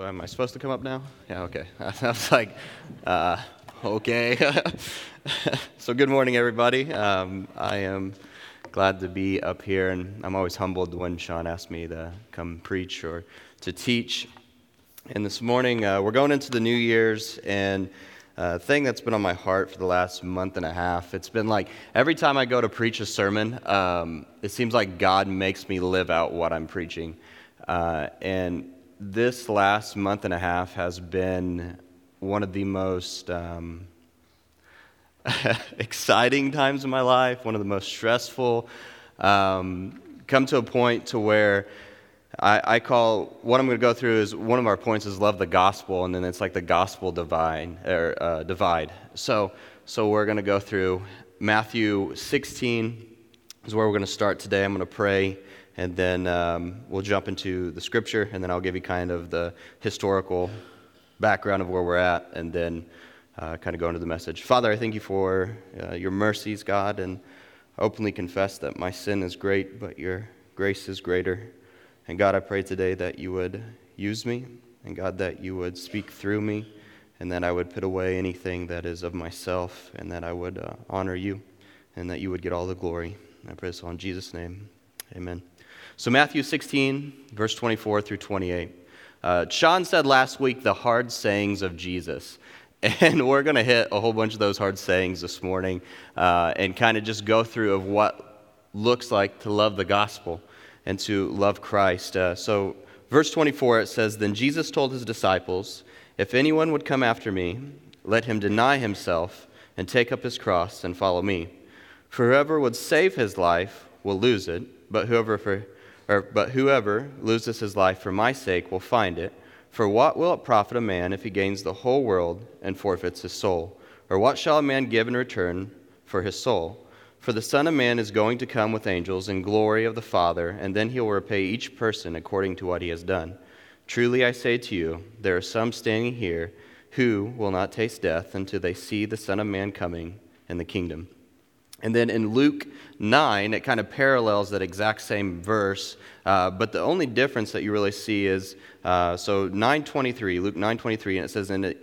Am I supposed to come up now? Yeah, okay. I was like, okay. So good morning, everybody. I am glad to be up here, and I'm always humbled when Sean asks me to come preach or to teach. And this morning, we're going into the New Year's, and a thing that's been on my heart for the last month and a half, it's been like every time I go to preach a sermon, it seems like God makes me live out what I'm preaching. And this last month and a half has been one of the most exciting times in my life, one of the most stressful. Come to a point to where I call, what I'm going to go through is, one of our points is love the gospel, and then it's like the gospel divide. So we're going to go through Matthew 16 is where we're going to start today. I'm going to pray. And then we'll jump into the scripture, and then I'll give you kind of the historical background of where we're at, and then kind of go into the message. Father, I thank you for your mercies, God, and I openly confess that my sin is great, but your grace is greater. And God, I pray today that you would use me, and God, that you would speak through me, and that I would put away anything that is of myself, and that I would honor you, and that you would get all the glory. I pray this all in Jesus' name. Amen. So Matthew 16, verse 24 through 28. Sean said last week, the hard sayings of Jesus. And we're going to hit a whole bunch of those hard sayings this morning and kind of just go through of what looks like to love the gospel and to love Christ. So verse 24, it says, Then Jesus told his disciples, If anyone would come after me, let him deny himself and take up his cross and follow me. For whoever would save his life will lose it, but whoever loses his life for my sake will find it. For what will it profit a man if he gains the whole world and forfeits his soul? Or what shall a man give in return for his soul? For the Son of Man is going to come with angels in glory of the Father, and then he will repay each person according to what he has done. Truly I say to you, there are some standing here who will not taste death until they see the Son of Man coming in the kingdom. And then in Luke 9, it kind of parallels that exact same verse, but the only difference that you really see is, so 9:23, Luke 9:23, and it says, And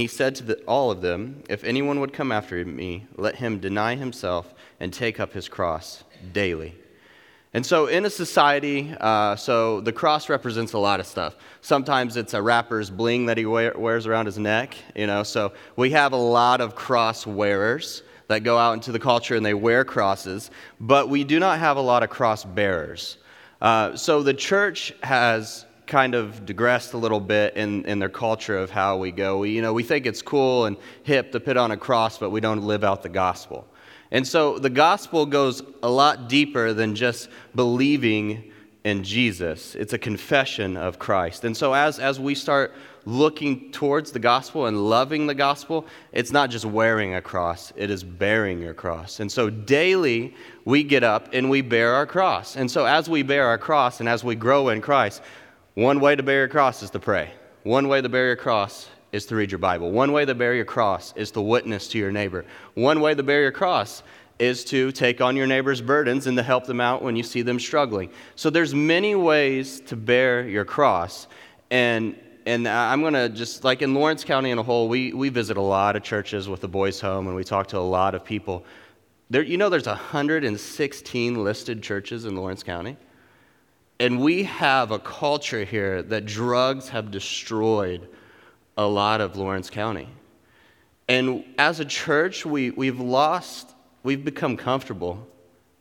he said to all of them, If anyone would come after me, let him deny himself and take up his cross daily. And so in a society, so the cross represents a lot of stuff. Sometimes it's a rapper's bling that he wears around his neck, you know, so we have a lot of cross wearers that go out into the culture and they wear crosses, but we do not have a lot of cross bearers. So the church has kind of digressed a little bit in their culture of how we go. We think it's cool and hip to put on a cross, but we don't live out the gospel. And so the gospel goes a lot deeper than just believing in Jesus. It's a confession of Christ. And so as we start looking towards the gospel and loving the gospel, it's not just wearing a cross, it is bearing your cross. And so daily we get up and we bear our cross. And so as we bear our cross and as we grow in Christ, one way to bear your cross is to pray. One way to bear your cross is to read your Bible. One way to bear your cross is to witness to your neighbor. One way to bear your cross is to take on your neighbor's burdens and to help them out when you see them struggling. So there's many ways to bear your cross. And I'm going to just, like in Lawrence County in a whole, we visit a lot of churches with the boys' home, and we talk to a lot of people. There's 116 listed churches in Lawrence County. And we have a culture here that drugs have destroyed a lot of Lawrence County. And as a church, we've become comfortable.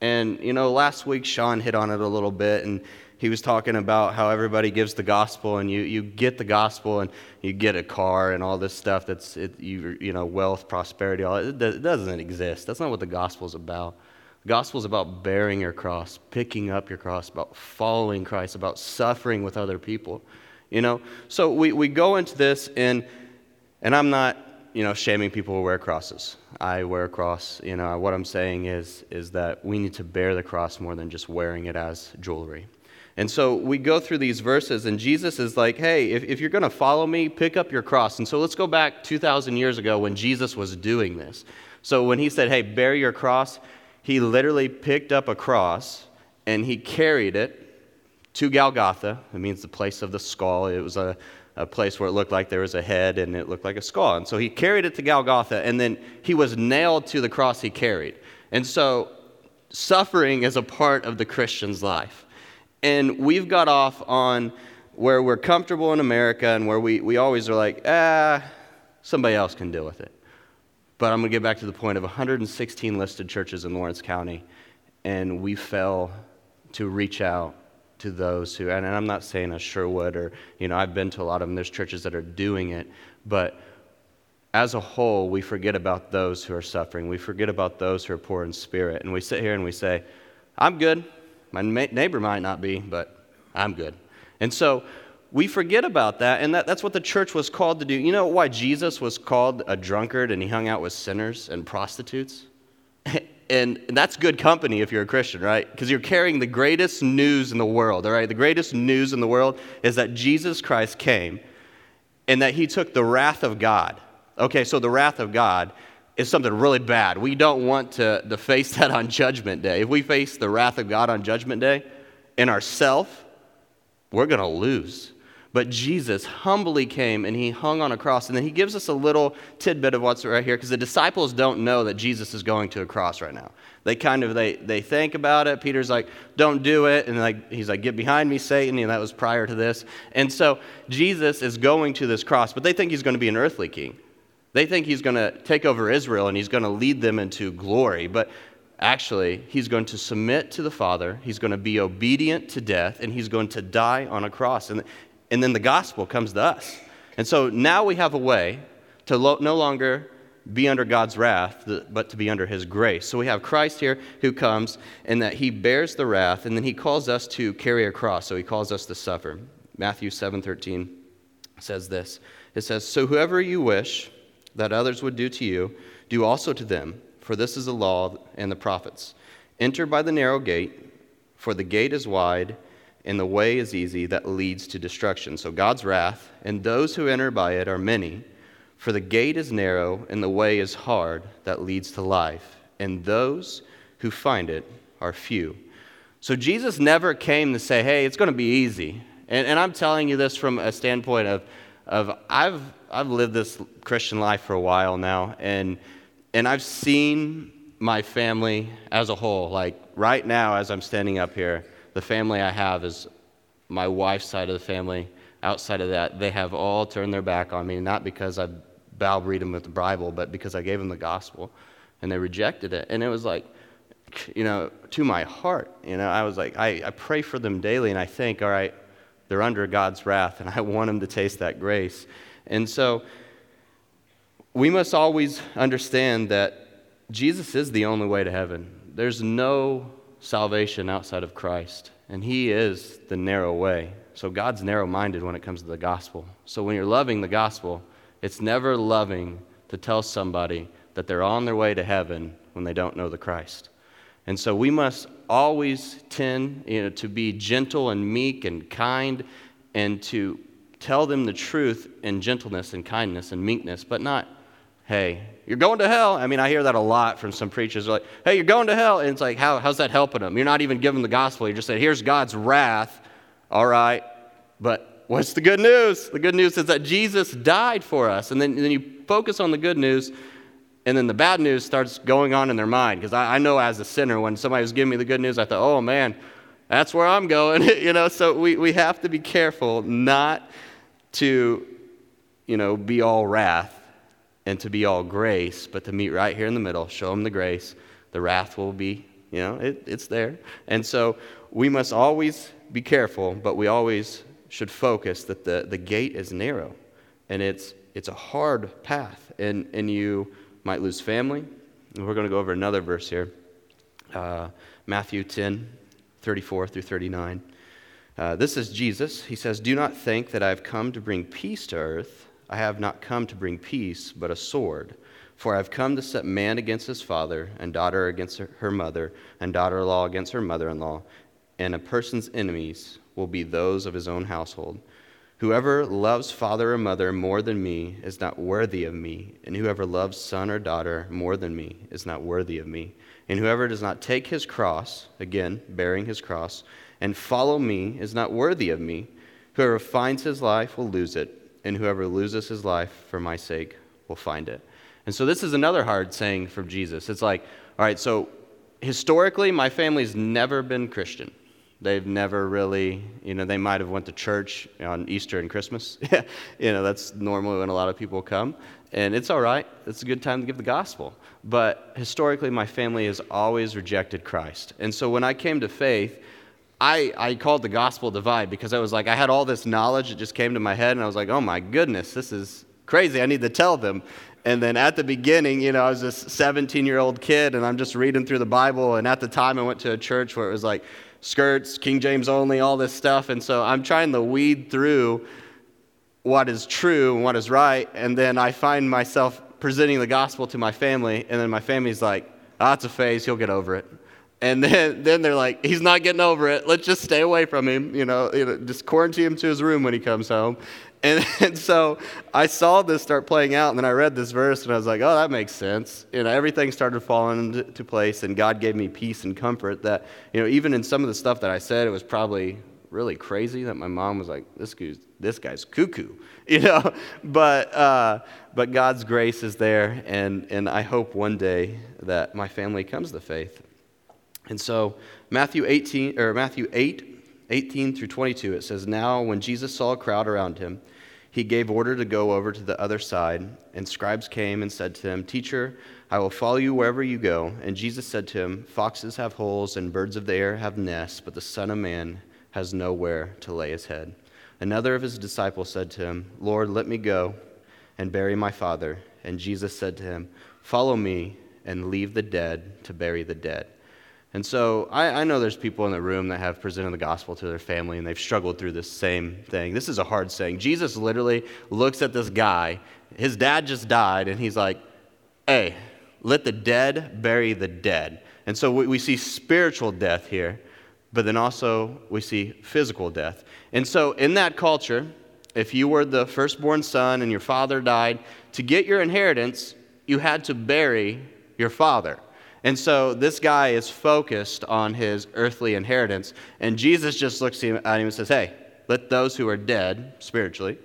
And, last week Sean hit on it a little bit, and he was talking about how everybody gives the gospel, and you get the gospel, and you get a car and all this stuff wealth, prosperity, all it doesn't exist. That's not what the gospel's about. The gospel's about bearing your cross, picking up your cross, about following Christ, about suffering with other people. So we go into this, and I'm not shaming people who wear crosses. I wear a cross. What I'm saying is that we need to bear the cross more than just wearing it as jewelry. And so we go through these verses, and Jesus is like, hey, if you're going to follow me, pick up your cross. And so let's go back 2,000 years ago when Jesus was doing this. So when he said, hey, bear your cross, he literally picked up a cross, and he carried it to Golgotha. It means the place of the skull. It was a place where it looked like there was a head and it looked like a skull. And so he carried it to Golgotha, and then he was nailed to the cross he carried. And so suffering is a part of the Christian's life. And we've got off on where we're comfortable in America and where we always are like, somebody else can deal with it. But I'm going to get back to the point of 116 listed churches in Lawrence County, and we fail to reach out to those who, and I'm not saying a Sherwood or, I've been to a lot of them. There's churches that are doing it, but as a whole, we forget about those who are suffering. We forget about those who are poor in spirit, and we sit here and we say, I'm good. My neighbor might not be, but I'm good. And so we forget about that, and that's what the church was called to do. You know why Jesus was called a drunkard and he hung out with sinners and prostitutes? And that's good company if you're a Christian, right? Because you're carrying the greatest news in the world, all right? The greatest news in the world is that Jesus Christ came and that he took the wrath of God. Okay, so the wrath of God is something really bad. We don't want to face that on Judgment Day. If we face the wrath of God on Judgment Day in ourselves, we're going to lose. But Jesus humbly came and he hung on a cross. And then he gives us a little tidbit of what's right here, because the disciples don't know that Jesus is going to a cross right now. They they think about it. Peter's like, don't do it. And he's like, get behind me, Satan. And that was prior to this. And so Jesus is going to this cross, but they think he's going to be an earthly king. They think he's going to take over Israel and he's going to lead them into glory. But actually, he's going to submit to the Father. He's going to be obedient to death, and he's going to die on a cross. And then the gospel comes to us. And so now we have a way to no longer be under God's wrath, but to be under his grace. So we have Christ here who comes, and that he bears the wrath, and then he calls us to carry a cross. So he calls us to suffer. Matthew 7:13 says this. It says, "So whoever you wish that others would do to you, do also to them, for this is the law and the prophets. Enter by the narrow gate, for the gate is wide, and the way is easy that leads to destruction." So God's wrath, and those who enter by it are many, for the gate is narrow, and the way is hard that leads to life, and those who find it are few. So Jesus never came to say, hey, it's going to be easy. And I'm telling you this from a standpoint of I've lived this Christian life for a while now, and I've seen my family as a whole. Like right now, as I'm standing up here, the family I have is my wife's side of the family. Outside of that, they have all turned their back on me, not because I Bible read them with the Bible, but because I gave them the gospel, and they rejected it. And it was like, to my heart, I was like, I pray for them daily, and I think, all right, they're under God's wrath, and I want them to taste that grace. And so we must always understand that Jesus is the only way to heaven. There's no salvation outside of Christ, and he is the narrow way. So God's narrow-minded when it comes to the gospel. So when you're loving the gospel, it's never loving to tell somebody that they're on their way to heaven when they don't know the Christ. And so we must always tend to be gentle and meek and kind, and to tell them the truth in gentleness and kindness and meekness, but not, hey, you're going to hell. I mean, I hear that a lot from some preachers. They're like, hey, you're going to hell. And it's like, how's that helping them? You're not even giving the gospel. You just say, here's God's wrath. All right, but what's the good news? The good news is that Jesus died for us. And then you focus on the good news, and then the bad news starts going on in their mind. Because I know as a sinner, when somebody was giving me the good news, I thought, oh, man, that's where I'm going. So we have to be careful not to, be all wrath and to be all grace, but to meet right here in the middle. Show them the grace. The wrath will be, it's there. And so we must always be careful, but we always should focus that the gate is narrow, and it's a hard path, and you might lose family. And we're going to go over another verse here, Matthew 10:34-39. This is Jesus. He says, "Do not think that I have come to bring peace to earth. I have not come to bring peace, but a sword. For I have come to set man against his father, and daughter against her mother, and daughter-in-law against her mother-in-law. And a person's enemies will be those of his own household. Whoever loves father or mother more than me is not worthy of me, and whoever loves son or daughter more than me is not worthy of me. And whoever does not take his cross," again, bearing his cross, and follow me is not worthy of me. Whoever finds his life will lose it, and whoever loses his life for my sake will find it." And so this is another hard saying from Jesus. It's like, all right, so historically, my family's never been Christian. They've never really, they might have went to church on Easter and Christmas. That's normally when a lot of people come. And it's all right. It's a good time to give the gospel. But historically, my family has always rejected Christ. And so when I came to faith, I called the gospel divide because I was like, I had all this knowledge. It just came to my head. And I was like, oh, my goodness, this is crazy. I need to tell them. And then at the beginning, I was this 17-year-old kid, and I'm just reading through the Bible. And at the time, I went to a church where it was like, skirts, King James only, all this stuff. And so I'm trying to weed through what is true and what is right. And then I find myself presenting the gospel to my family. And then my family's like, oh, it's a phase. He'll get over it. And then they're like, he's not getting over it. Let's just stay away from him. Just quarantine him to his room when he comes home. And so I saw this start playing out, and then I read this verse, and I was like, oh, that makes sense. Everything started falling into place, and God gave me peace and comfort that, even in some of the stuff that I said, it was probably really crazy that my mom was like, this guy's cuckoo, But God's grace is there, and I hope one day that my family comes to faith. And so Matthew 8:18 through 22, it says, "Now when Jesus saw a crowd around him, he gave order to go over to the other side. And scribes came and said to him, 'Teacher, I will follow you wherever you go.' And Jesus said to him, 'Foxes have holes and birds of the air have nests, but the Son of Man has nowhere to lay his head.' Another of his disciples said to him, 'Lord, let me go and bury my father.' And Jesus said to him, 'Follow me and leave the dead to bury the dead.'" And so I know there's people in the room that have presented the gospel to their family, and they've struggled through this same thing. This is a hard saying. Jesus literally looks at this guy. His dad just died, and he's like, hey, let the dead bury the dead. And so we see spiritual death here, but then also we see physical death. And so in that culture, if you were the firstborn son and your father died, to get your inheritance, you had to bury your father. And so this guy is focused on his earthly inheritance, and Jesus just looks at him and says, hey, let those who are dead, spiritually,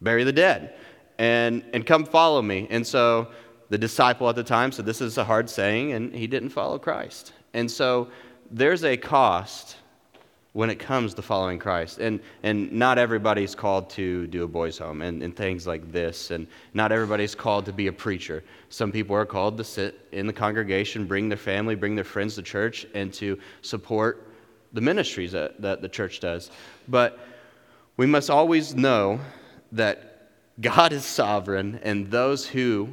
bury the dead, and come follow me. And so the disciple at the time said, this is a hard saying, and he didn't follow Christ. And so there's a cost when it comes to following Christ. And not everybody's called to do a boys' home and things like this, and not everybody's called to be a preacher. Some people are called to sit in the congregation, bring their family, bring their friends to church, and to support the ministries that the church does. But we must always know that God is sovereign, and those who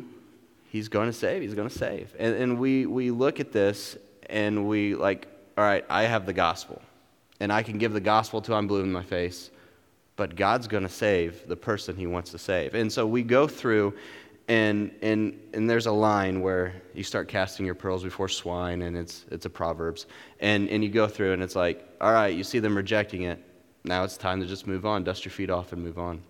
he's going to save, he's going to save. And we look at this, and we like, all right, I have the gospel. And I can give the gospel till I'm blue in my face, but God's going to save the person he wants to save. And so we go through, and there's a line where you start casting your pearls before swine, and it's a Proverbs. And you go through, and it's like, all right, you see them rejecting it. Now it's time to just move on. Dust your feet off and move on.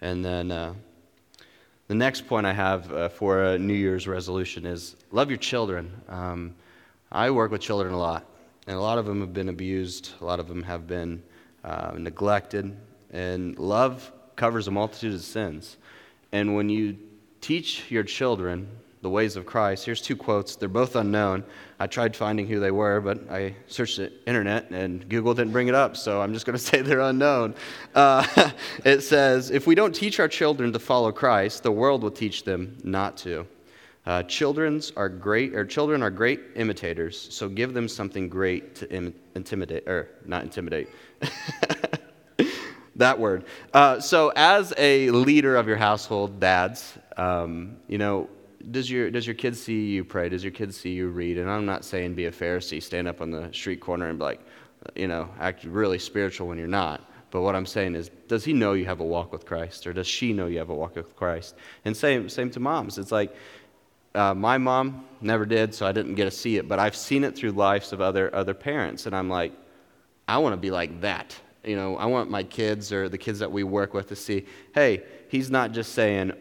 And then the next point I have for a New Year's resolution is love your children. I work with children a lot. And a lot of them have been abused. A lot of them have been neglected. And love covers a multitude of sins. And when you teach your children the ways of Christ, here's two quotes. They're both unknown. I tried finding who they were, but I searched the internet, and Google didn't bring it up, so I'm just going to say they're unknown. It says, "If we don't teach our children to follow Christ, the world will teach them not to. Children are great imitators, so give them something great to intimidate. So as a leader of your household, dads, does your kids see you pray? Does your kids see you read? And I'm not saying be a Pharisee, stand up on the street corner and be like, act really spiritual when you're not. But what I'm saying is, does he know you have a walk with Christ, or does she know you have a walk with Christ? And same to moms. It's like, my mom never did, so I didn't get to see it, but I've seen it through lives of other parents, and I'm like, I want to be like that. I want my kids or the kids that we work with to see, hey, he's not just saying,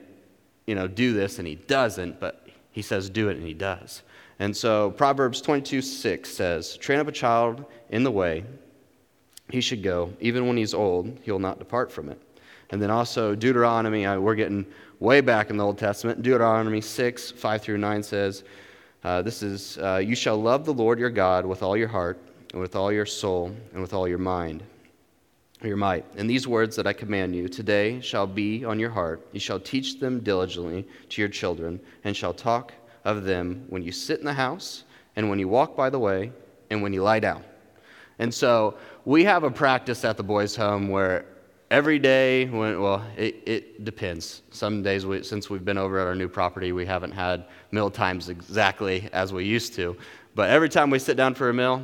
do this, and he doesn't, but he says do it, and he does. And so Proverbs 22:6 says, "Train up a child in the way he should go. Even when he's old, he'll not depart from it. And then also Deuteronomy, we're getting way back in the Old Testament. Deuteronomy 6, 5 through 9 says, you shall love the Lord your God with all your heart and with all your soul and with all your mind, your might. And these words that I command you today shall be on your heart. You shall teach them diligently to your children and shall talk of them when you sit in the house and when you walk by the way and when you lie down. And so we have a practice at the boys' home where every day, it depends. Some days, since we've been over at our new property, we haven't had meal times exactly as we used to. But every time we sit down for a meal,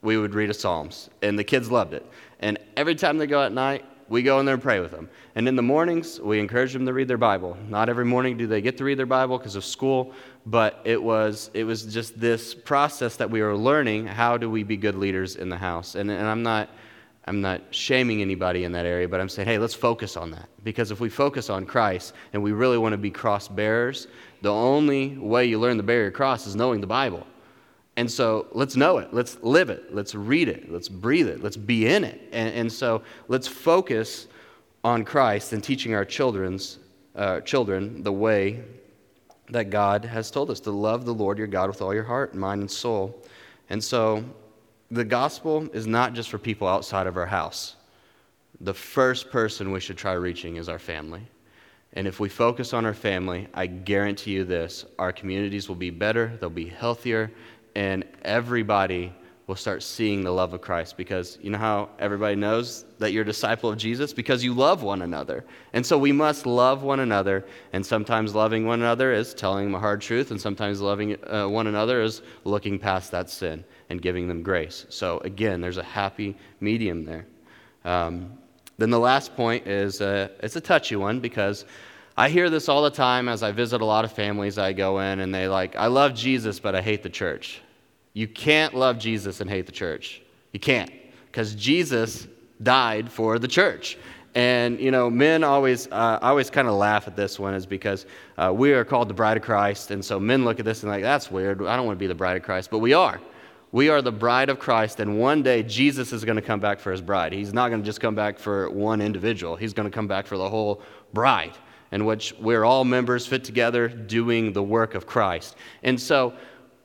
we would read a Psalms, and the kids loved it. And every time they go at night, we go in there and pray with them. And in the mornings, we encourage them to read their Bible. Not every morning do they get to read their Bible because of school, but it was just this process that we were learning, how do we be good leaders in the house? And I'm not shaming anybody in that area, but I'm saying, hey, let's focus on that. Because if we focus on Christ and we really want to be cross bearers, the only way you learn the barrier cross is knowing the Bible. And so let's know it. Let's live it. Let's read it. Let's breathe it. Let's be in it. And so let's focus on Christ and teaching our children the way that God has told us, to love the Lord your God with all your heart, mind, and soul. And so the gospel is not just for people outside of our house. The first person we should try reaching is our family. And if we focus on our family, I guarantee you this, our communities will be better, they'll be healthier, and everybody will start seeing the love of Christ, because you know how everybody knows that you're a disciple of Jesus? Because you love one another. And so we must love one another, and sometimes loving one another is telling them a hard truth, and sometimes loving one another is looking past that sin and giving them grace. So again, there's a happy medium there. Then the last point is, it's a touchy one, because I hear this all the time as I visit a lot of families I go in, and they I love Jesus, but I hate the church. You can't love Jesus and hate the church. You can't, because Jesus died for the church. And, men I always kind of laugh at this one, is because we are called the bride of Christ, and so men look at this and that's weird. I don't want to be the bride of Christ, but we are. We are the bride of Christ, and one day Jesus is going to come back for his bride. He's not going to just come back for one individual. He's going to come back for the whole bride, in which we're all members fit together doing the work of Christ. And so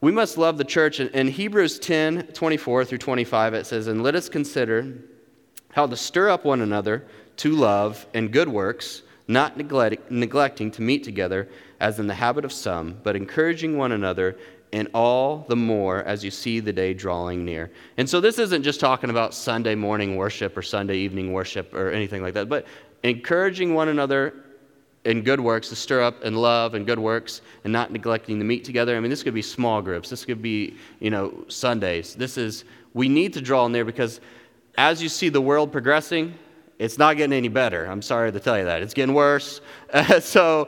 we must love the church. In Hebrews 10, 24 through 25, it says, "And let us consider how to stir up one another to love and good works, not neglecting to meet together, as in the habit of some, but encouraging one another, and all the more as you see the day drawing near." And so this isn't just talking about Sunday morning worship or Sunday evening worship or anything like that, but encouraging one another in good works, to stir up and love and good works, and not neglecting to meet together. I mean, this could be small groups. This could be, Sundays. We need to draw near, because as you see the world progressing, it's not getting any better. I'm sorry to tell you that. It's getting worse. So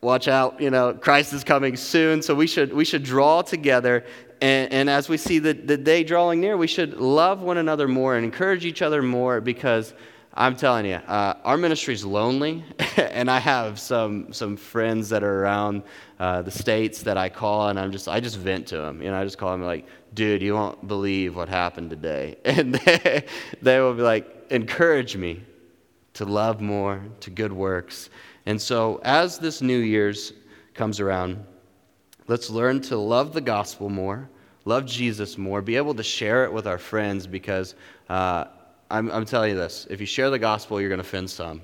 watch out, Christ is coming soon, so we should draw together, and as we see the day drawing near, we should love one another more and encourage each other more, because I'm telling you, our ministry's lonely, and I have some friends that are around the states that I call, and I just vent to them, I just call them dude, you won't believe what happened today, and they will be encourage me to love more, to good works. And so as this New Year's comes around, let's learn to love the gospel more, love Jesus more, be able to share it with our friends, because I'm telling you this, if you share the gospel, you're going to offend some,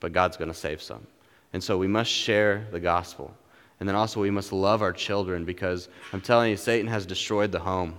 but God's going to save some. And so we must share the gospel. And then also we must love our children, because I'm telling you, Satan has destroyed the home.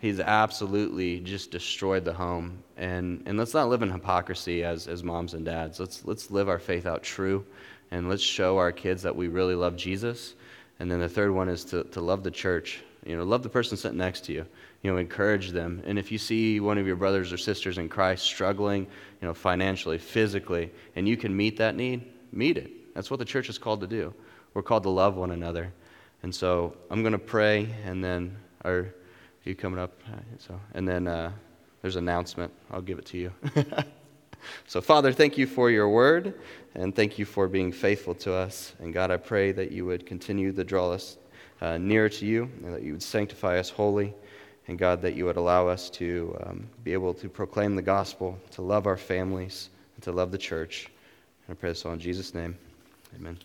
He's absolutely just destroyed the home. And let's not live in hypocrisy as moms and dads. Let's live our faith out true, and let's show our kids that we really love Jesus. And then the third one is to love the church. Love the person sitting next to you. Encourage them. And if you see one of your brothers or sisters in Christ struggling, financially, physically, and you can meet that need, meet it. That's what the church is called to do. We're called to love one another. And so I'm going to pray, and then our... You coming up, so, and then there's an announcement. I'll give it to you. So, Father, thank you for your word, and thank you for being faithful to us. And God, I pray that you would continue to draw us nearer to you, and that you would sanctify us wholly, And God, that you would allow us to be able to proclaim the gospel, to love our families, and to love the church. And I pray this all in Jesus' name. Amen.